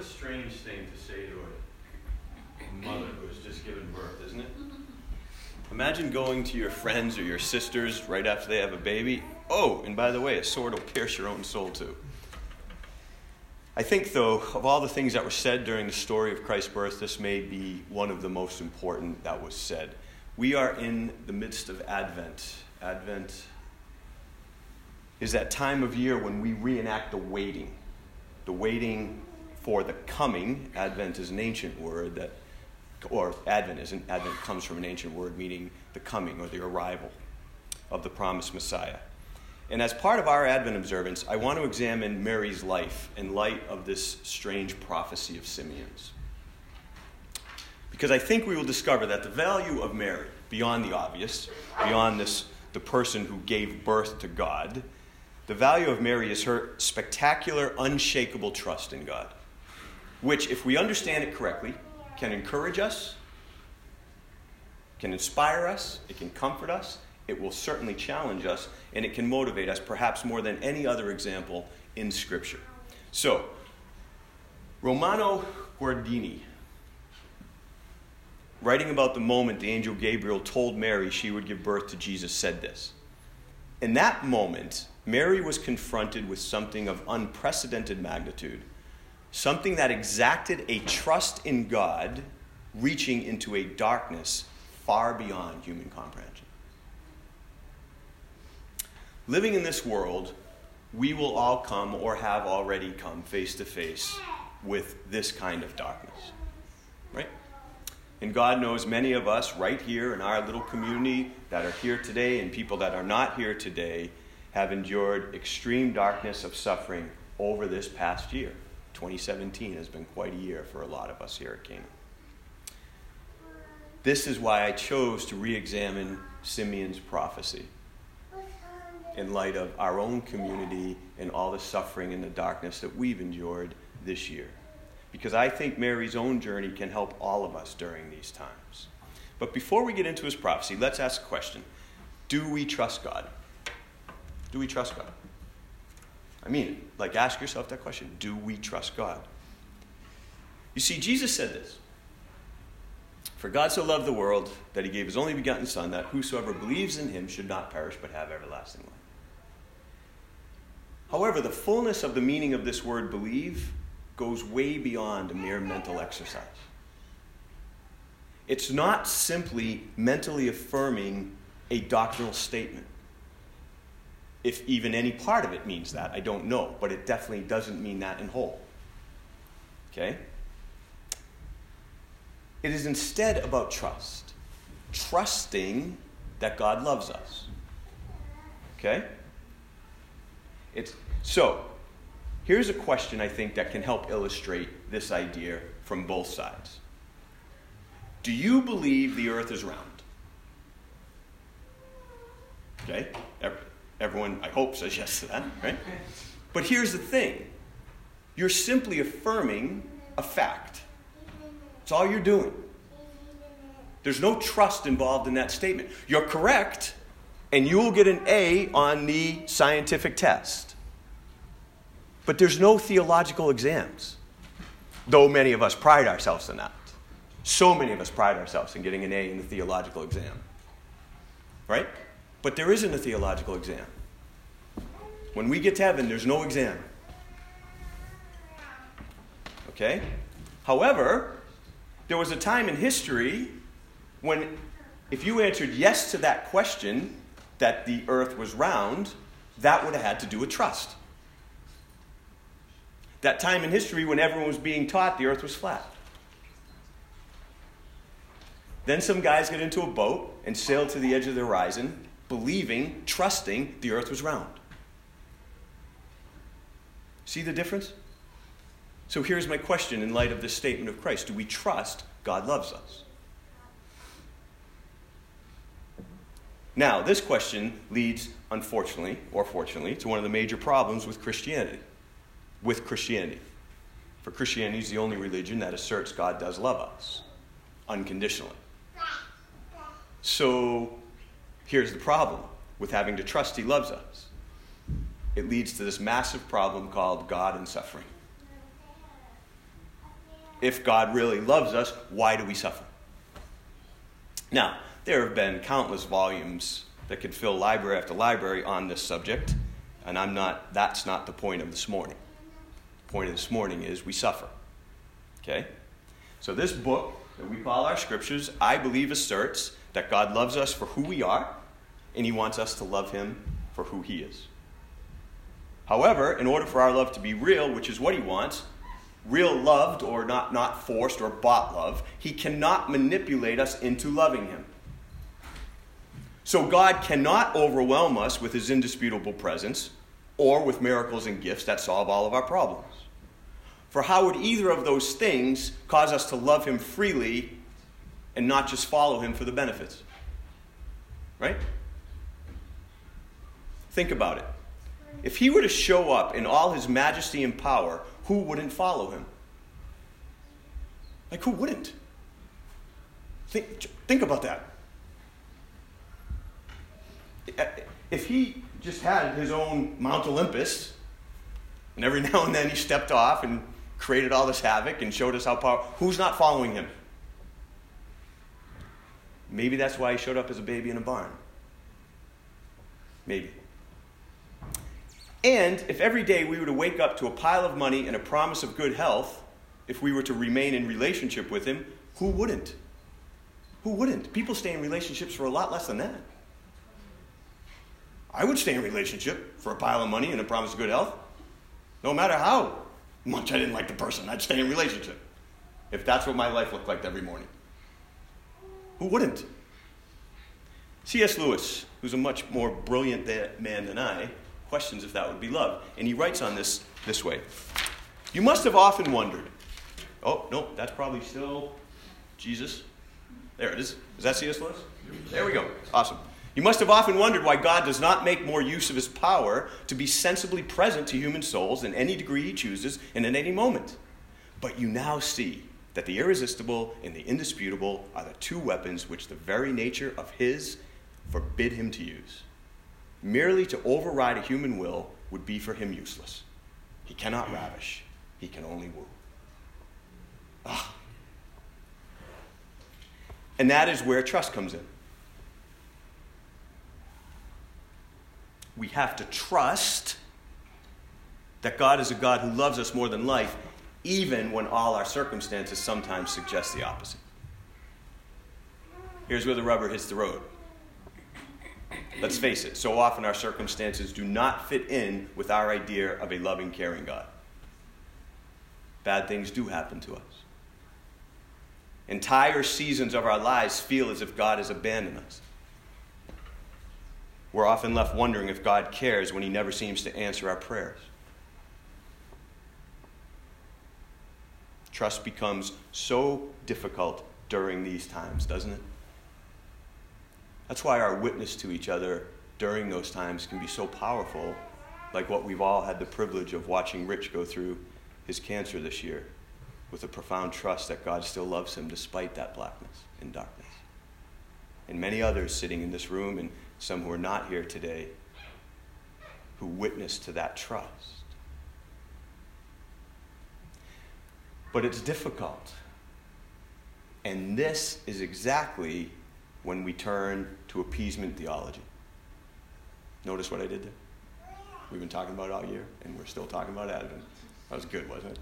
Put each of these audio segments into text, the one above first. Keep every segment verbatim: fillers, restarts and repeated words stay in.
What a strange thing to say to a mother who has just given birth, isn't it? Imagine going to your friends or your sisters right after they have a baby. Oh, and by the way, a sword will pierce your own soul too. I think, though, of all the things that were said during the story of Christ's birth, this may be one of the most important that was said. We are in the midst of Advent. Advent is that time of year when we reenact the waiting, the waiting for the coming. Advent is an ancient word that, or Advent isn't, Advent comes from an ancient word meaning the coming or the arrival of the promised Messiah. And as part of our Advent observance, I want to examine Mary's life in light of this strange prophecy of Simeon's. Because I think we will discover that the value of Mary, beyond the obvious, beyond this, the person who gave birth to God, the value of Mary is her spectacular, unshakable trust in God, which, if we understand it correctly, can encourage us, can inspire us, it can comfort us, it will certainly challenge us, and it can motivate us, perhaps more than any other example in Scripture. So, Romano Guardini, writing about the moment the angel Gabriel told Mary she would give birth to Jesus, said this: "In that moment, Mary was confronted with something of unprecedented magnitude, something that exacted a trust in God reaching into a darkness far beyond human comprehension." Living in this world, we will all come or have already come face to face with this kind of darkness, right? And God knows many of us right here in our little community that are here today and people that are not here today have endured extreme darkness of suffering over this past year. twenty seventeen has been quite a year for a lot of us here at Cana. This is why I chose to re-examine Simeon's prophecy in light of our own community and all the suffering and the darkness that we've endured this year. Because I think Mary's own journey can help all of us during these times. But before we get into his prophecy, let's ask a question. Do we trust God? Do we trust God? I mean, like, ask yourself that question. Do we trust God? You see, Jesus said this: "For God so loved the world that he gave his only begotten Son, that whosoever believes in him should not perish but have everlasting life." However, the fullness of the meaning of this word believe goes way beyond a mere mental exercise. It's not simply mentally affirming a doctrinal statement. If even any part of it means that, I don't know, but it definitely doesn't mean that in whole. Okay? It is instead about trust. Trusting that God loves us. Okay? It's so here's a question I think that can help illustrate this idea from both sides. Do you believe the earth is round? Okay? Everyone, I hope, says yes to that, right? But here's the thing. You're simply affirming a fact. That's all you're doing. There's no trust involved in that statement. You're correct, and you will get an A on the scientific test. But there's no theological exams, though many of us pride ourselves in that. So many of us pride ourselves in getting an A in the theological exam, right? But there isn't a theological exam. When we get to heaven, there's no exam. Okay? However, there was a time in history when if you answered yes to that question, that the earth was round, that would have had to do with trust. That time in history when everyone was being taught the earth was flat. Then some guys get into a boat and sail to the edge of the horizon, believing, trusting the earth was round. See the difference? So here's my question in light of this statement of Christ. Do we trust God loves us? Now, this question leads, unfortunately, or fortunately, to one of the major problems with Christianity. With Christianity. For Christianity is the only religion that asserts God does love us unconditionally. So here's the problem with having to trust he loves us. It leads to this massive problem called God and suffering. if God really loves us, why do we suffer? Now, there have been countless volumes that could fill library after library on this subject, and I'm not, that's not the point of this morning. The point of this morning is we suffer, okay? So this book that we call our scriptures, I believe, asserts that God loves us for who we are, and he wants us to love him for who he is. However, in order for our love to be real, which is what he wants, real loved or not, not forced or bought love, he cannot manipulate us into loving him. So God cannot overwhelm us with his indisputable presence or with miracles and gifts that solve all of our problems. For how would either of those things cause us to love him freely and not just follow him for the benefits? Right? Think about it. If he were to show up in all his majesty and power, who wouldn't follow him? Like, who wouldn't? Think, think about that. If he just had his own Mount Olympus, and every now and then he stepped off and created all this havoc and showed us how powerful, who's not following him? Maybe that's why he showed up as a baby in a barn. Maybe. And if every day we were to wake up to a pile of money and a promise of good health, if we were to remain in relationship with him, who wouldn't? Who wouldn't? People stay in relationships for a lot less than that. I would stay in a relationship for a pile of money and a promise of good health. No matter how much I didn't like the person, I'd stay in a relationship. If that's what my life looked like every morning. Who wouldn't? C S Lewis, who's a much more brilliant man than I, questions if that would be love. And he writes on this this way. You must have often wondered. Oh, no, that's probably still Jesus. There it is. Is that C S Lewis? There we go. Awesome. You must have often wondered why God does not make more use of his power to be sensibly present to human souls in any degree he chooses and in any moment. But you now see that the irresistible and the indisputable are the two weapons which the very nature of his forbid him to use. Merely to override a human will would be for him useless. He cannot ravish. He can only woo. Ah. And that is where trust comes in. We have to trust that God is a God who loves us more than life, even when all our circumstances sometimes suggest the opposite. Here's where the rubber hits the road. Let's face it, so often our circumstances do not fit in with our idea of a loving, caring God. Bad things do happen to us. Entire seasons of our lives feel as if God has abandoned us. We're often left wondering if God cares when he never seems to answer our prayers. Trust becomes so difficult during these times, doesn't it? That's why our witness to each other during those times can be so powerful, like what we've all had the privilege of watching Rich go through his cancer this year, with a profound trust that God still loves him despite that blackness and darkness. And many others sitting in this room and some who are not here today, who witness to that trust. But it's difficult. And this is exactly when we turn to appeasement theology. Notice what I did there? We've been talking about it all year, and we're still talking about Advent. That was good, wasn't it?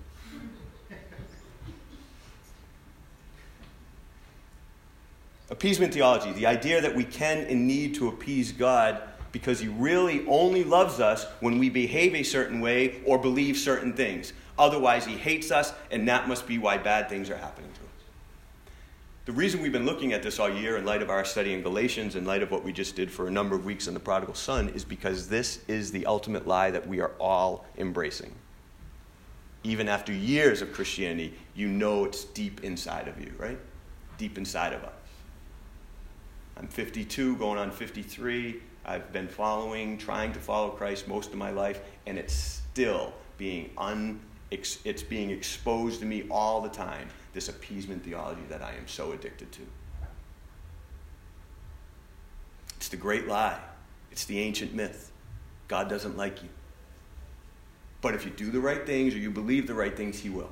Appeasement theology, the idea that we can and need to appease God because he really only loves us when we behave a certain way or believe certain things. Otherwise, he hates us, and that must be why bad things are happening to us. The reason we've been looking at this all year in light of our study in Galatians, in light of what we just did for a number of weeks on the prodigal son, is because this is the ultimate lie that we are all embracing. Even after years of Christianity, you know it's deep inside of you, right? Deep inside of us. I'm fifty-two, going on fifty-three. I've been following, trying to follow Christ most of my life, and it's still being un, it's being exposed to me all the time, this appeasement theology that I am so addicted to. It's the great lie. It's the ancient myth. God doesn't like you. But if you do the right things or you believe the right things, he will.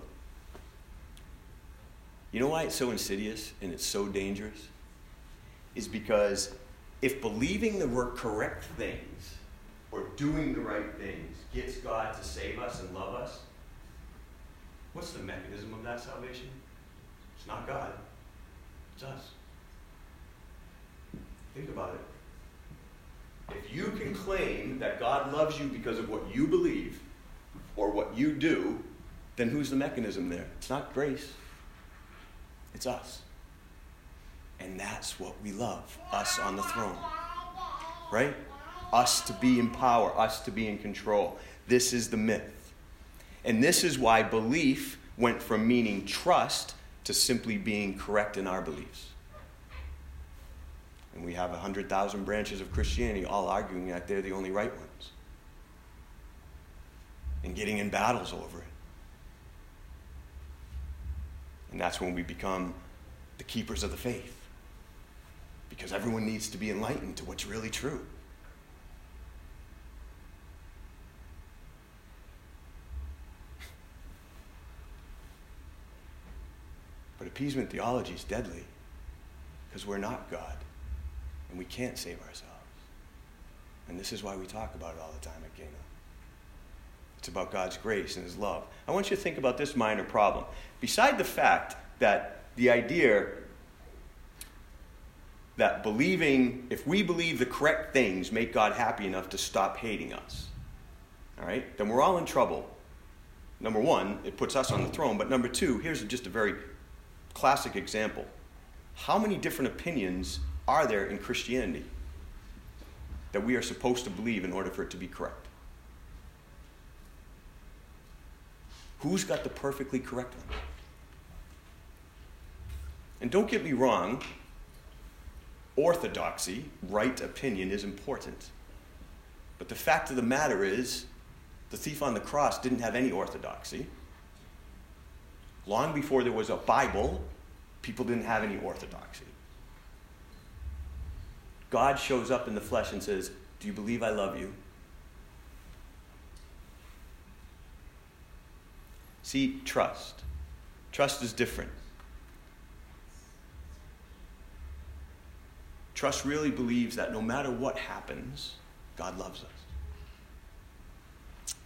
You know why it's so insidious and it's so dangerous? Is because if believing the correct things or doing the right things gets God to save us and love us, what's the mechanism of that salvation? It's not God. It's us. Think about it. If you can claim that God loves you because of what you believe or what you do, then who's the mechanism there? It's not grace. It's us. And that's what we love. Us on the throne. Right? Us to be in power. Us to be in control. This is the myth. And this is why belief went from meaning trust to simply being correct in our beliefs. And we have one hundred thousand branches of Christianity all arguing that they're the only right ones. And getting in battles over it. And that's when we become the keepers of the faith. Because everyone needs to be enlightened to what's really true. But appeasement theology is deadly because we're not God and we can't save ourselves. And this is why we talk about it all the time at Cana. It's about God's grace and his love. I want you to think about this minor problem. Beside the fact that the idea that believing, if we believe the correct things make God happy enough to stop hating us, all right, then we're all in trouble. Number one, it puts us on the throne. But number two, here's just a very classic example. How many different opinions are there in Christianity that we are supposed to believe in order for it to be correct? Who's got the perfectly correct one? And don't get me wrong, orthodoxy, right opinion, is important. But the fact of the matter is, the thief on the cross didn't have any orthodoxy. Long before there was a Bible, people didn't have any orthodoxy. God shows up in the flesh and says, "Do you believe I love you?" See, trust. Trust is different. Trust really believes that no matter what happens, God loves us.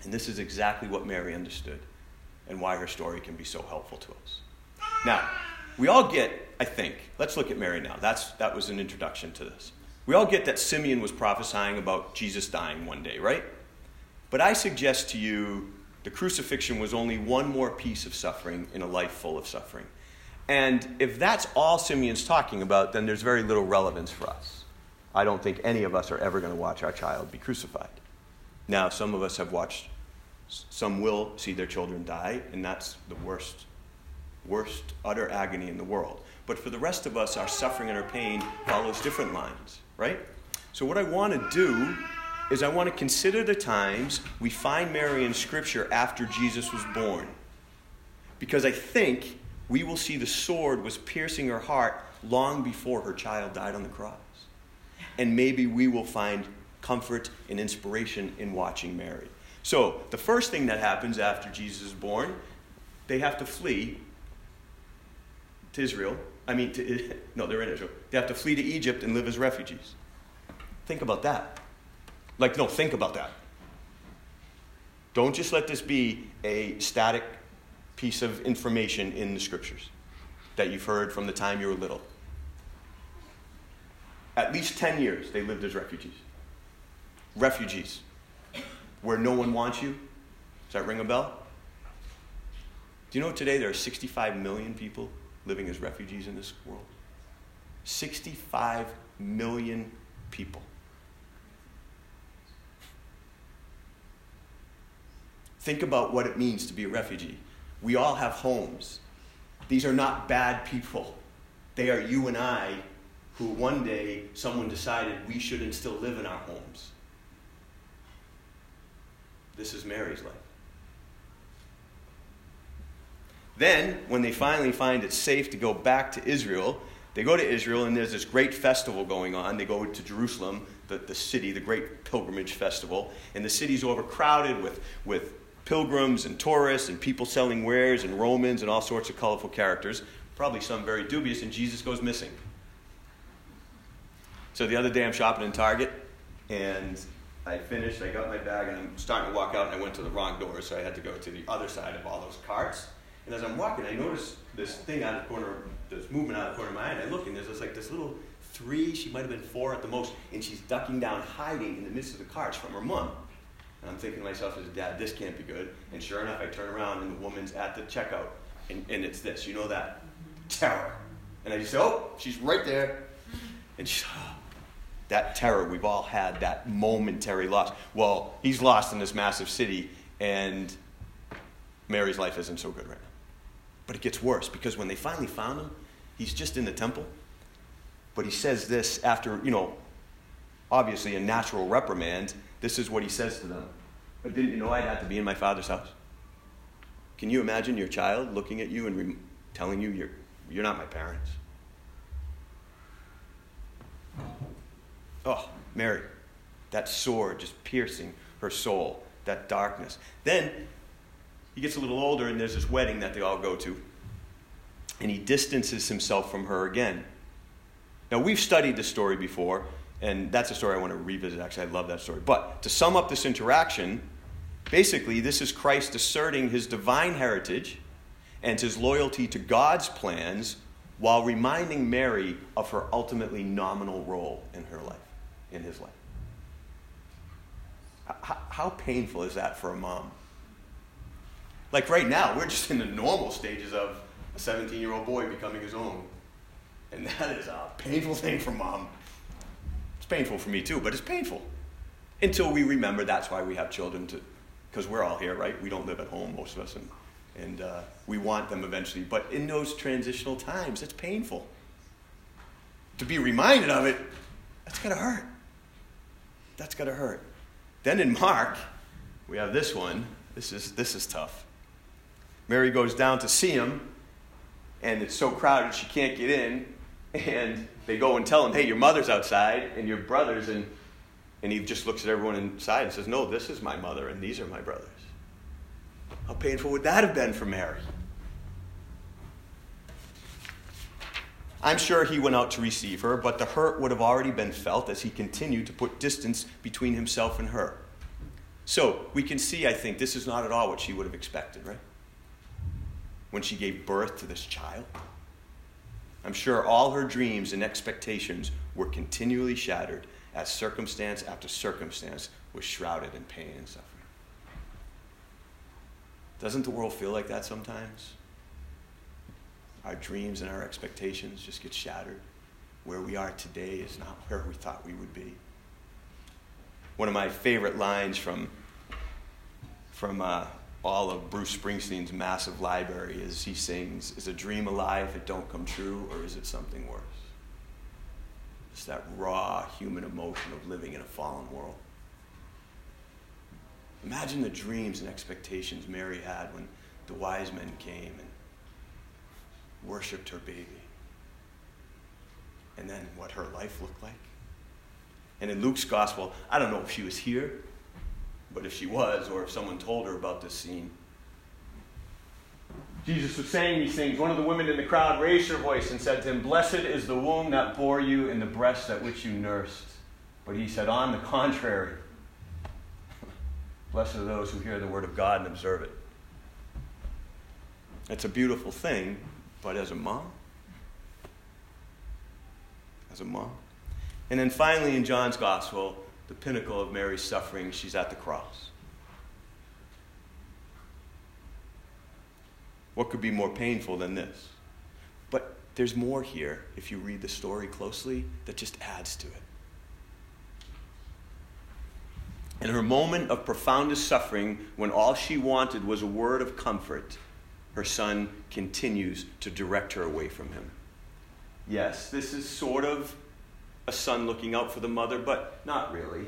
And this is exactly what Mary understood and why her story can be so helpful to us. Now, we all get, I think, let's look at Mary now. That's that was an introduction to this. We all get that Simeon was prophesying about Jesus dying one day, right? But I suggest to you, the crucifixion was only one more piece of suffering in a life full of suffering. And if that's all Simeon's talking about, then there's very little relevance for us. I don't think any of us are ever going to watch our child be crucified. Now, some of us have watched, some will see their children die, and that's the worst, worst utter agony in the world. But for the rest of us, our suffering and our pain follows different lines, right? So what I want to do is I want to consider the times we find Mary in Scripture after Jesus was born. Because I think we will see the sword was piercing her heart long before her child died on the cross. And maybe we will find comfort and inspiration in watching Mary. So the first thing that happens after Jesus is born, they have to flee to Israel. I mean, to, no, they're in Israel. They have to flee to Egypt and live as refugees. Think about that. Like, no, think about that. Don't just let this be a static piece of information in the Scriptures that you've heard from the time you were little. At least ten years they lived as refugees. Refugees. Where no one wants you. Does that ring a bell? Do you know today there are sixty-five million people living as refugees in this world? sixty-five million people. Think about what it means to be a refugee. We all have homes. These are not bad people. They are you and I who one day someone decided we shouldn't still live in our homes. This is Mary's life. Then, when they finally find it safe to go back to Israel, they go to Israel and there's this great festival going on. They go to Jerusalem, the, the city, the great pilgrimage festival, and the city's overcrowded with, with pilgrims and tourists and people selling wares and Romans and all sorts of colorful characters. probably some very dubious, and Jesus goes missing. So the other day I'm shopping in Target, and I finished, I got my bag, and I'm starting to walk out, and I went to the wrong door, so I had to go to the other side of all those carts. And as I'm walking, I notice this thing out of the corner, this movement out of the corner of my eye, and I look, and there's this, like this little three, she might have been four at the most, and she's ducking down, hiding in the midst of the carts from her mom. And I'm thinking to myself as a dad, this can't be good. And sure enough, I turn around, and the woman's at the checkout, and, and it's this, you know that, terror. And I just say, oh, she's right there. And she's, oh. That terror, we've all had that momentary loss. Well, he's lost in this massive city, and Mary's life isn't so good right now. But it gets worse, because when they finally found him, he's just in the temple. But he says this after, you know, obviously a natural reprimand. This is what he says to them. But didn't you know I'd have to be in my father's house? Can you imagine your child looking at you and re- telling you, you're, you're not my parents? Oh, Mary, that sword just piercing her soul, that darkness. Then he gets a little older, and there's this wedding that they all go to. And he distances himself from her again. Now, we've studied this story before, and that's a story I want to revisit. Actually, I love that story. But to sum up this interaction, basically, this is Christ asserting his divine heritage and his loyalty to God's plans while reminding Mary of her ultimately nominal role in her life, in his life. How, how painful is that for a mom? Like right now, we're just in the normal stages of a seventeen-year-old boy becoming his own. And that is a painful thing for mom. It's painful for me too, but it's painful. Until we remember that's why we have children, to, because we're all here, right? We don't live at home, most of us, and, and uh, we want them eventually. But in those transitional times, it's painful. To be reminded of it, that's going to hurt. That's going to hurt. Then in Mark, we have this one. This is, this is tough. Mary goes down to see him, and it's so crowded she can't get in. And they go and tell him, hey, your mother's outside, and your brothers. And, and he just looks at everyone inside and says, no, this is my mother, and these are my brothers. How painful would that have been for Mary? I'm sure he went out to receive her, but the hurt would have already been felt as he continued to put distance between himself and her. So we can see, I think, this is not at all what she would have expected, right? When she gave birth to this child. I'm sure all her dreams and expectations were continually shattered as circumstance after circumstance was shrouded in pain and suffering. Doesn't the world feel like that sometimes? Our dreams and our expectations just get shattered. Where we are today is not where we thought we would be. One of my favorite lines from, from, uh, all of Bruce Springsteen's massive library is he sings, is a dream alive if it don't come true, or is it something worse? It's that raw human emotion of living in a fallen world. Imagine the dreams and expectations Mary had when the wise men came and worshipped her baby. And then what her life looked like. And in Luke's gospel, I don't know if she was here, but if she was, or if someone told her about this scene. Jesus was saying these things. One of the women in the crowd raised her voice and said to him, blessed is the womb that bore you and the breast at which you nursed. But he said, on the contrary, blessed are those who hear the word of God and observe it. It's a beautiful thing, but as a mom, as a mom. And then finally in John's gospel, the pinnacle of Mary's suffering, she's at the cross. What could be more painful than this? But there's more here, if you read the story closely, that just adds to it. In her moment of profoundest suffering, when all she wanted was a word of comfort, her son continues to direct her away from him. Yes, this is sort of a son looking out for the mother, but not really.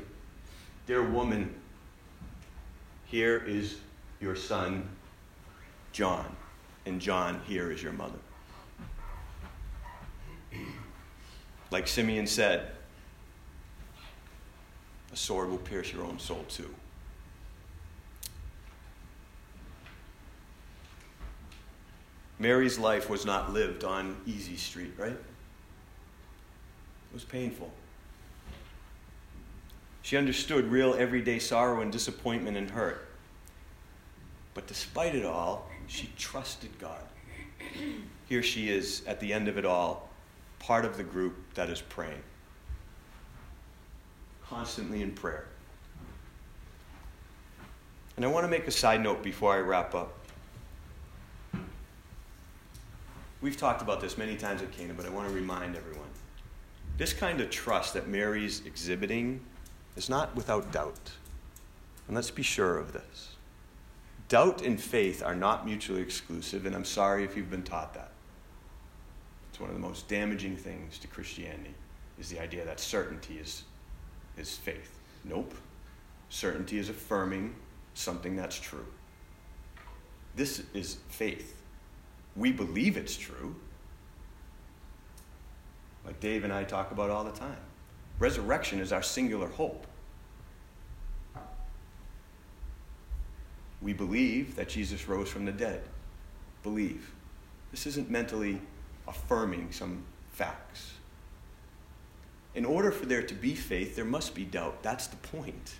Dear woman, here is your son, John, and John, here is your mother. Like Simeon said, a sword will pierce your own soul too. Mary's life was not lived on Easy Street, right? It was painful. She understood real everyday sorrow and disappointment and hurt. But despite it all, she trusted God. Here she is at the end of it all, part of the group that is praying. Constantly in prayer. And I want to make a side note before I wrap up. We've talked about this many times at Cana, but I want to remind everyone. This kind of trust that Mary's exhibiting is not without doubt. And let's be sure of this. Doubt and faith are not mutually exclusive, and I'm sorry if you've been taught that. It's one of the most damaging things to Christianity, is the idea that certainty is, is faith. Nope. Certainty is affirming something that's true. This is faith. We believe it's true. Like Dave and I talk about all the time. Resurrection is our singular hope. We believe that Jesus rose from the dead. Believe. This isn't mentally affirming some facts. In order for there to be faith, there must be doubt. That's the point.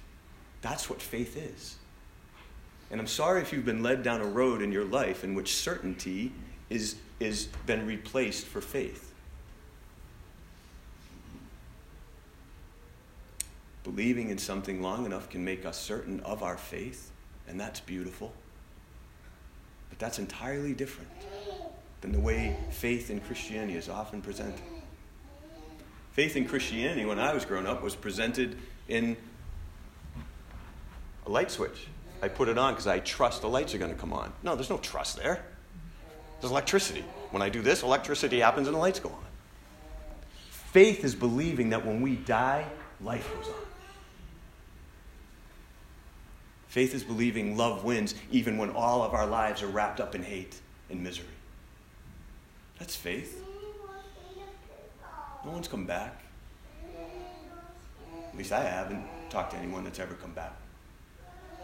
That's what faith is. And I'm sorry if you've been led down a road in your life in which certainty is, is been replaced for faith. Believing in something long enough can make us certain of our faith, and that's beautiful. But that's entirely different than the way faith in Christianity is often presented. Faith in Christianity, when I was growing up, was presented in a light switch. I put it on because I trust the lights are going to come on. No, there's no trust there. There's electricity. When I do this, electricity happens and the lights go on. Faith is believing that when we die, life goes on. Faith is believing love wins even when all of our lives are wrapped up in hate and misery. That's faith. No one's come back. At least I haven't talked to anyone that's ever come back.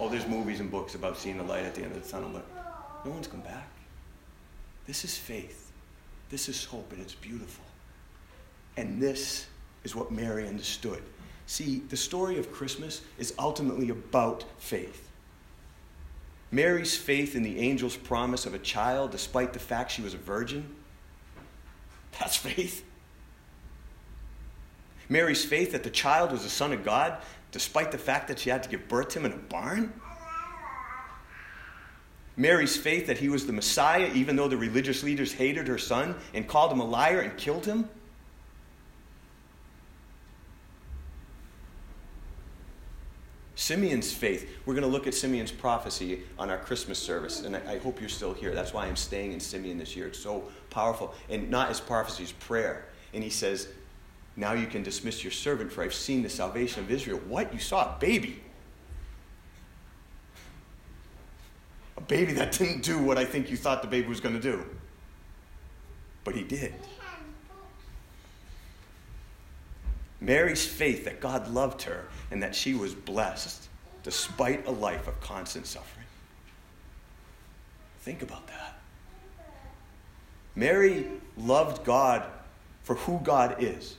Oh, there's movies and books about seeing the light at the end of the tunnel, but no one's come back. This is faith. This is hope, and it's beautiful. And this is what Mary understood. See, the story of Christmas is ultimately about faith. Mary's faith in the angel's promise of a child, despite the fact she was a virgin, that's faith. Mary's faith that the child was the Son of God, despite the fact that she had to give birth to him in a barn? Mary's faith that he was the Messiah, even though the religious leaders hated her son and called him a liar and killed him? Simeon's faith. We're going to look at Simeon's prophecy on our Christmas service, and I hope you're still here. That's why I'm staying in Simeon this year. It's so powerful. And not his prophecy, his prayer. And he says, "Now you can dismiss your servant, for I've seen the salvation of Israel." What? You saw a baby. A baby that didn't do what I think you thought the baby was going to do. But he did. Mary's faith that God loved her and that she was blessed despite a life of constant suffering. Think about that. Mary loved God for who God is.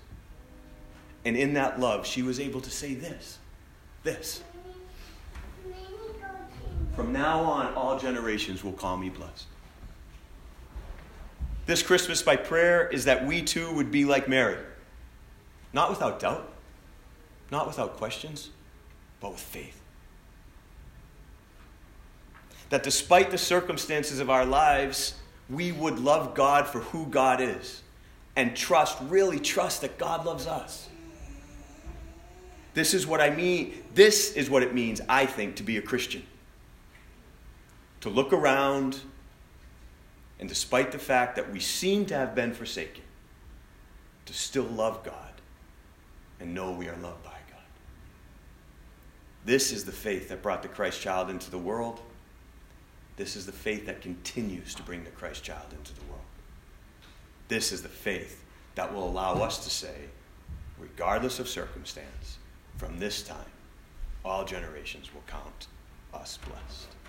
And in that love, she was able to say this, this. "From now on, all generations will call me blessed." This Christmas, by prayer, is that we too would be like Mary. Not without doubt, not without questions, but with faith. That despite the circumstances of our lives, we would love God for who God is and trust, really trust that God loves us. This is what I mean. This is what it means, I think, to be a Christian. To look around, and despite the fact that we seem to have been forsaken, to still love God and know we are loved by God. This is the faith that brought the Christ child into the world. This is the faith that continues to bring the Christ child into the world. This is the faith that will allow us to say, regardless of circumstance, from this time, all generations will count us blessed.